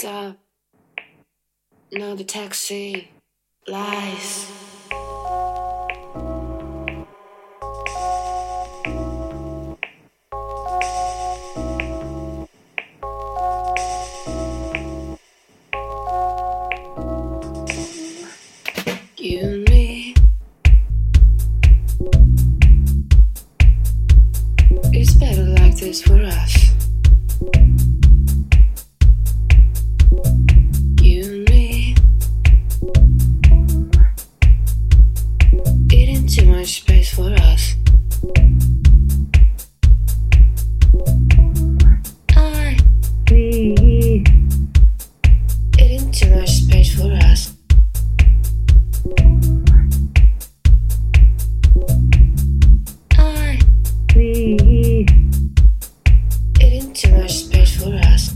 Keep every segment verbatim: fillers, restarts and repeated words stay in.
Stop. No, the taxi. Lies. You and me. It's better like this for us.Space for us. I need it isn't too much space for us. I need it isn't too much space for us.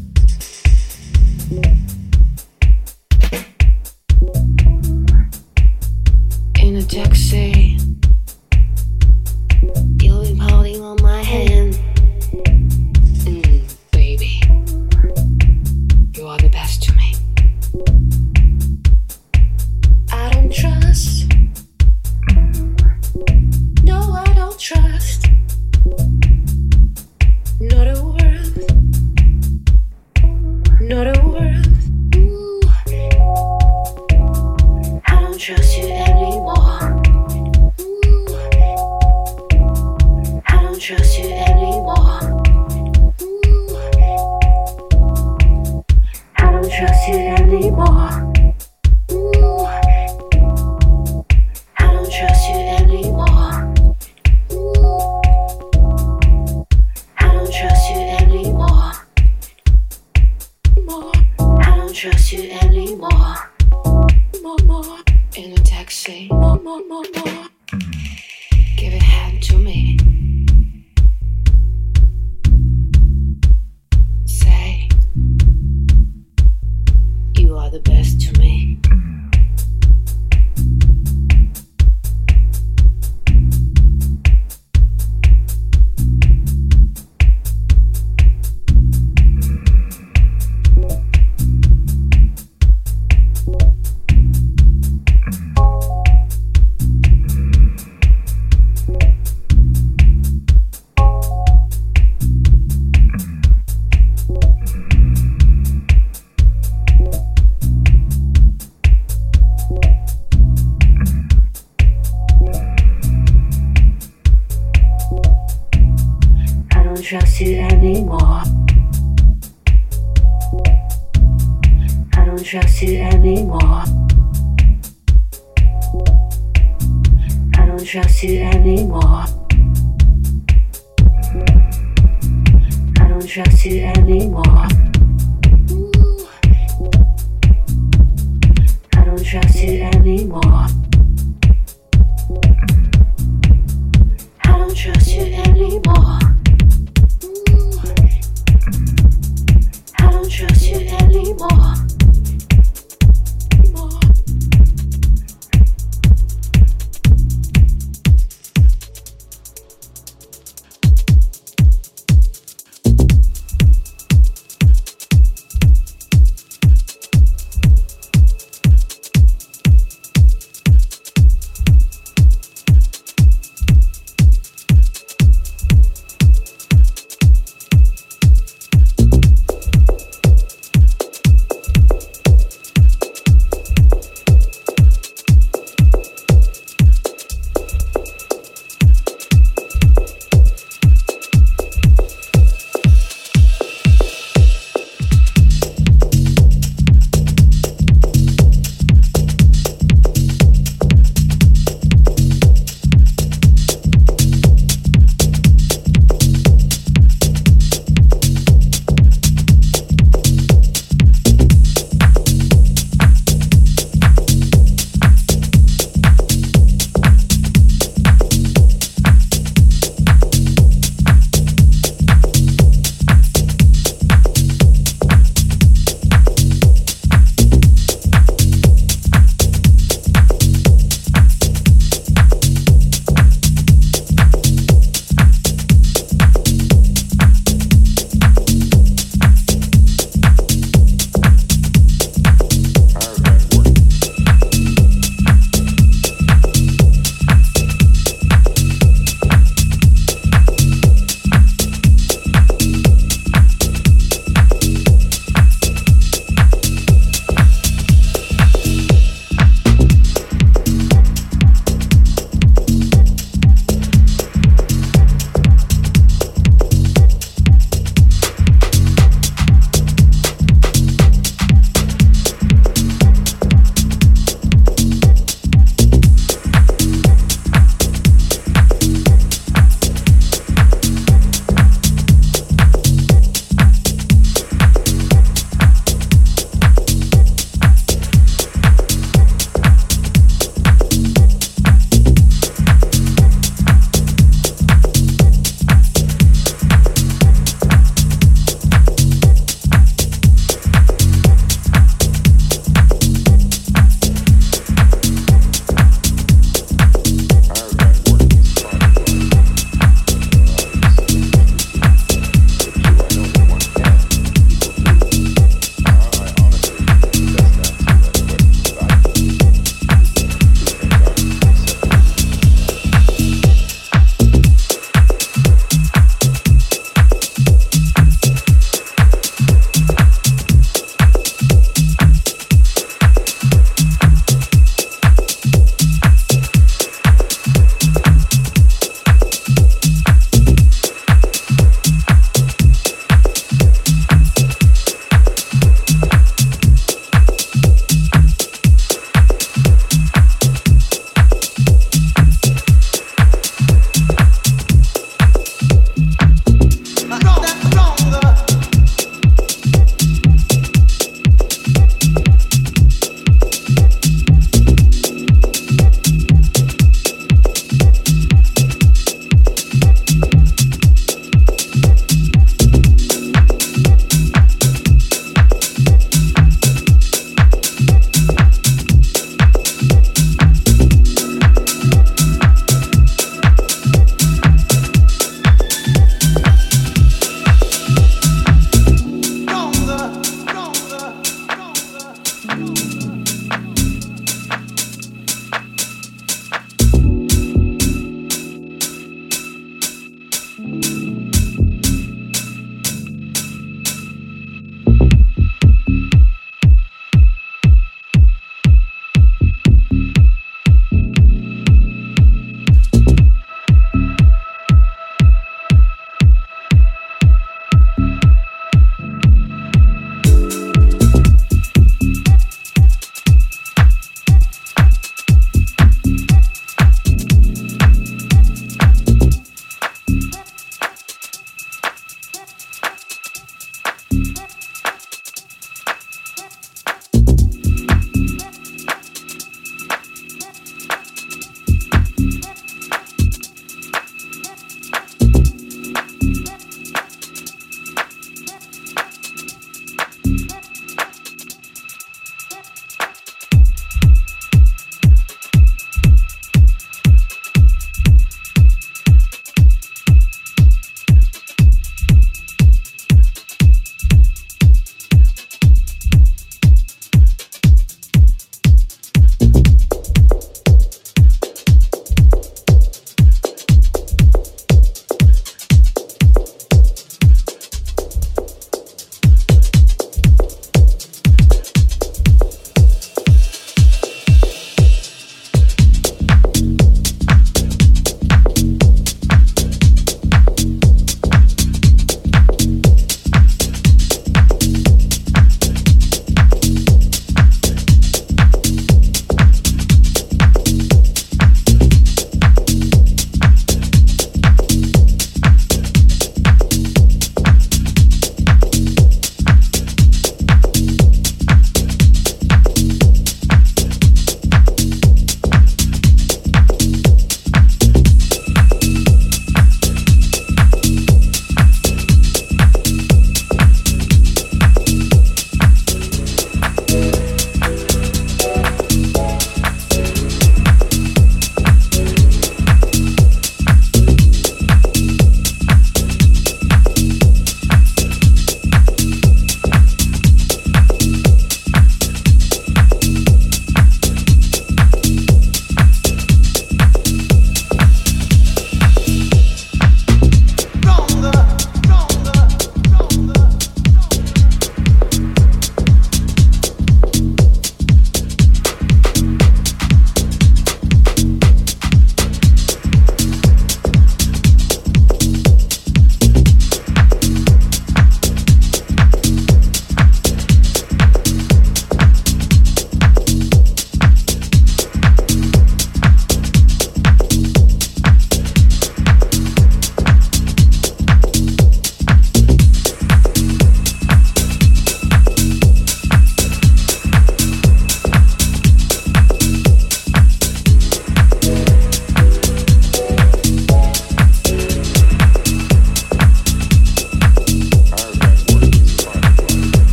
In a taxi.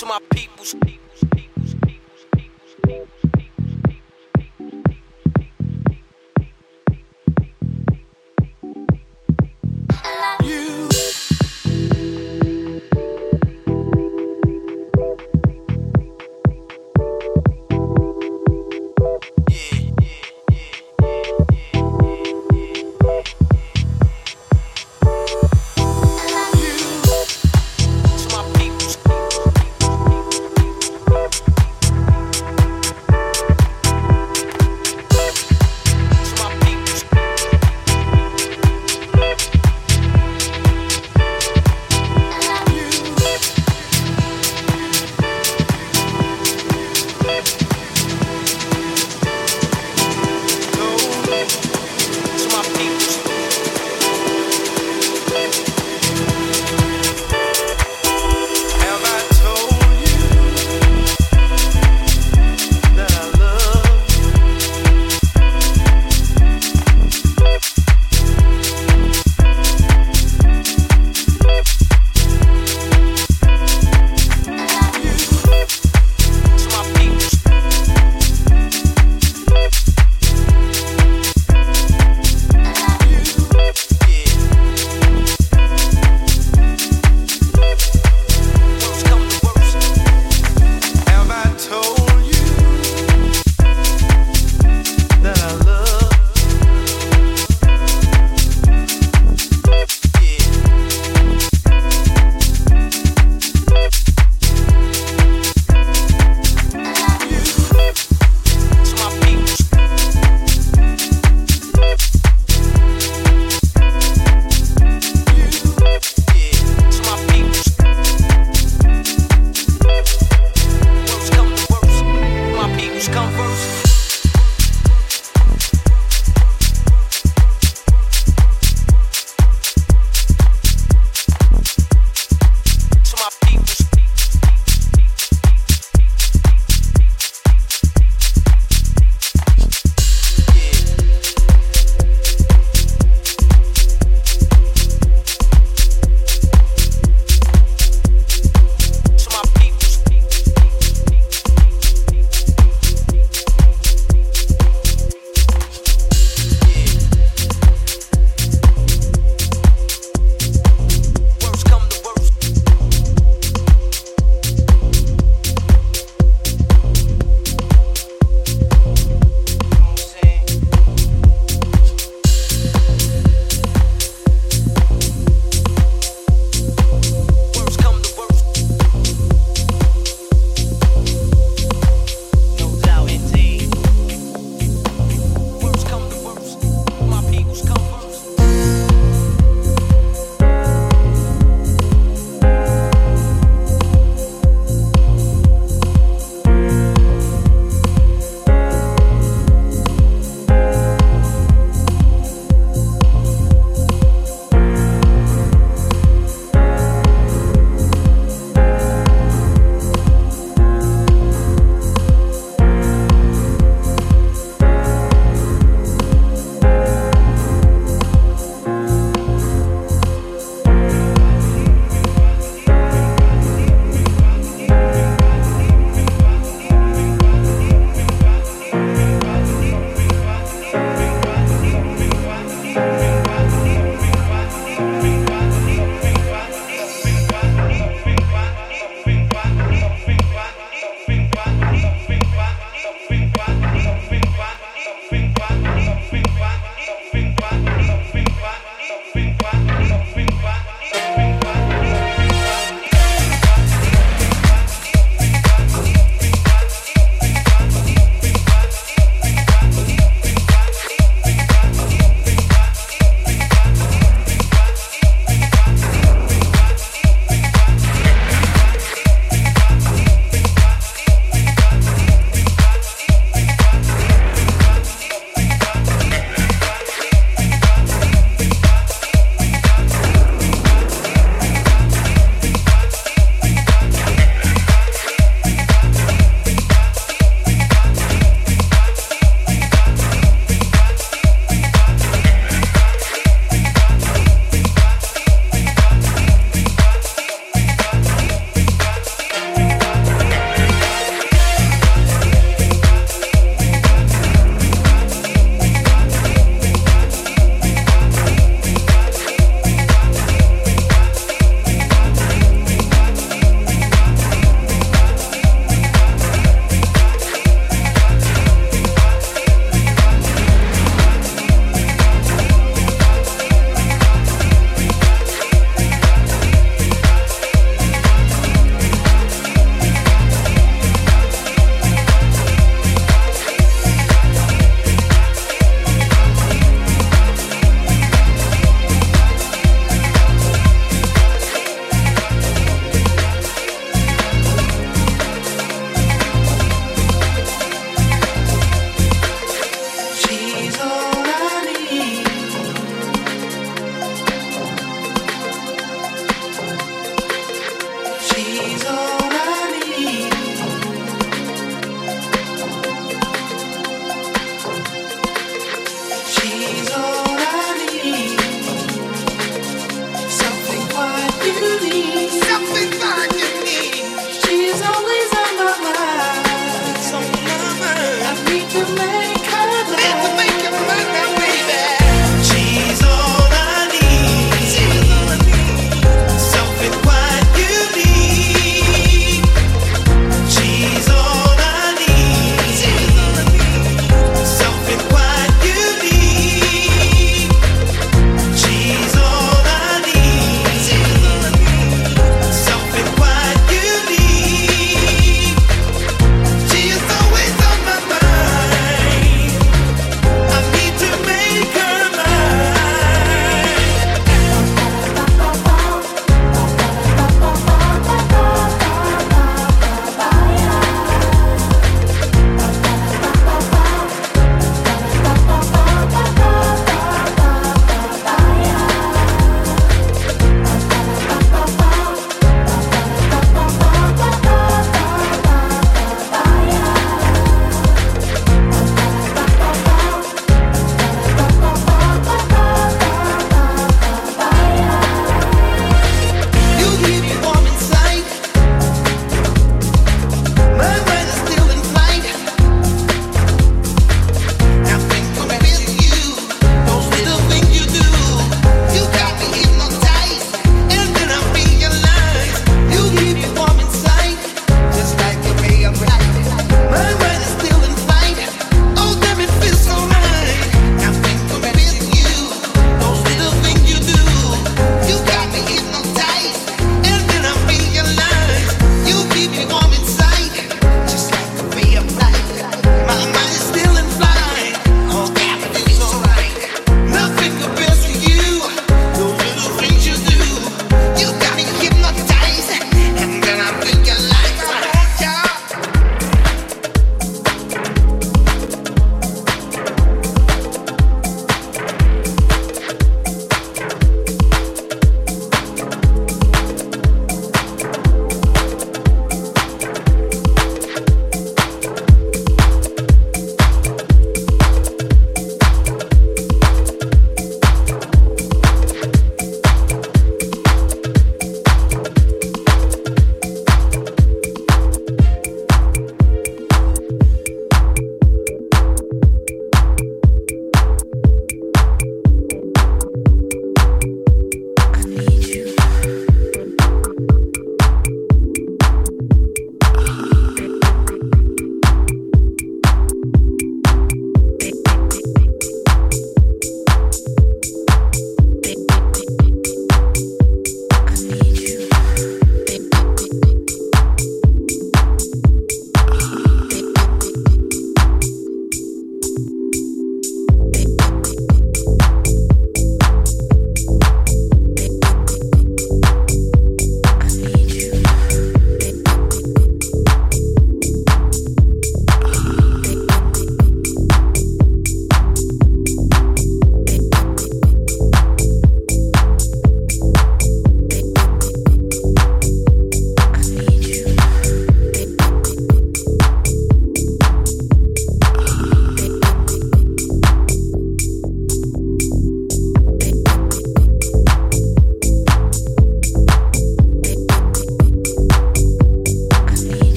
to my peoples.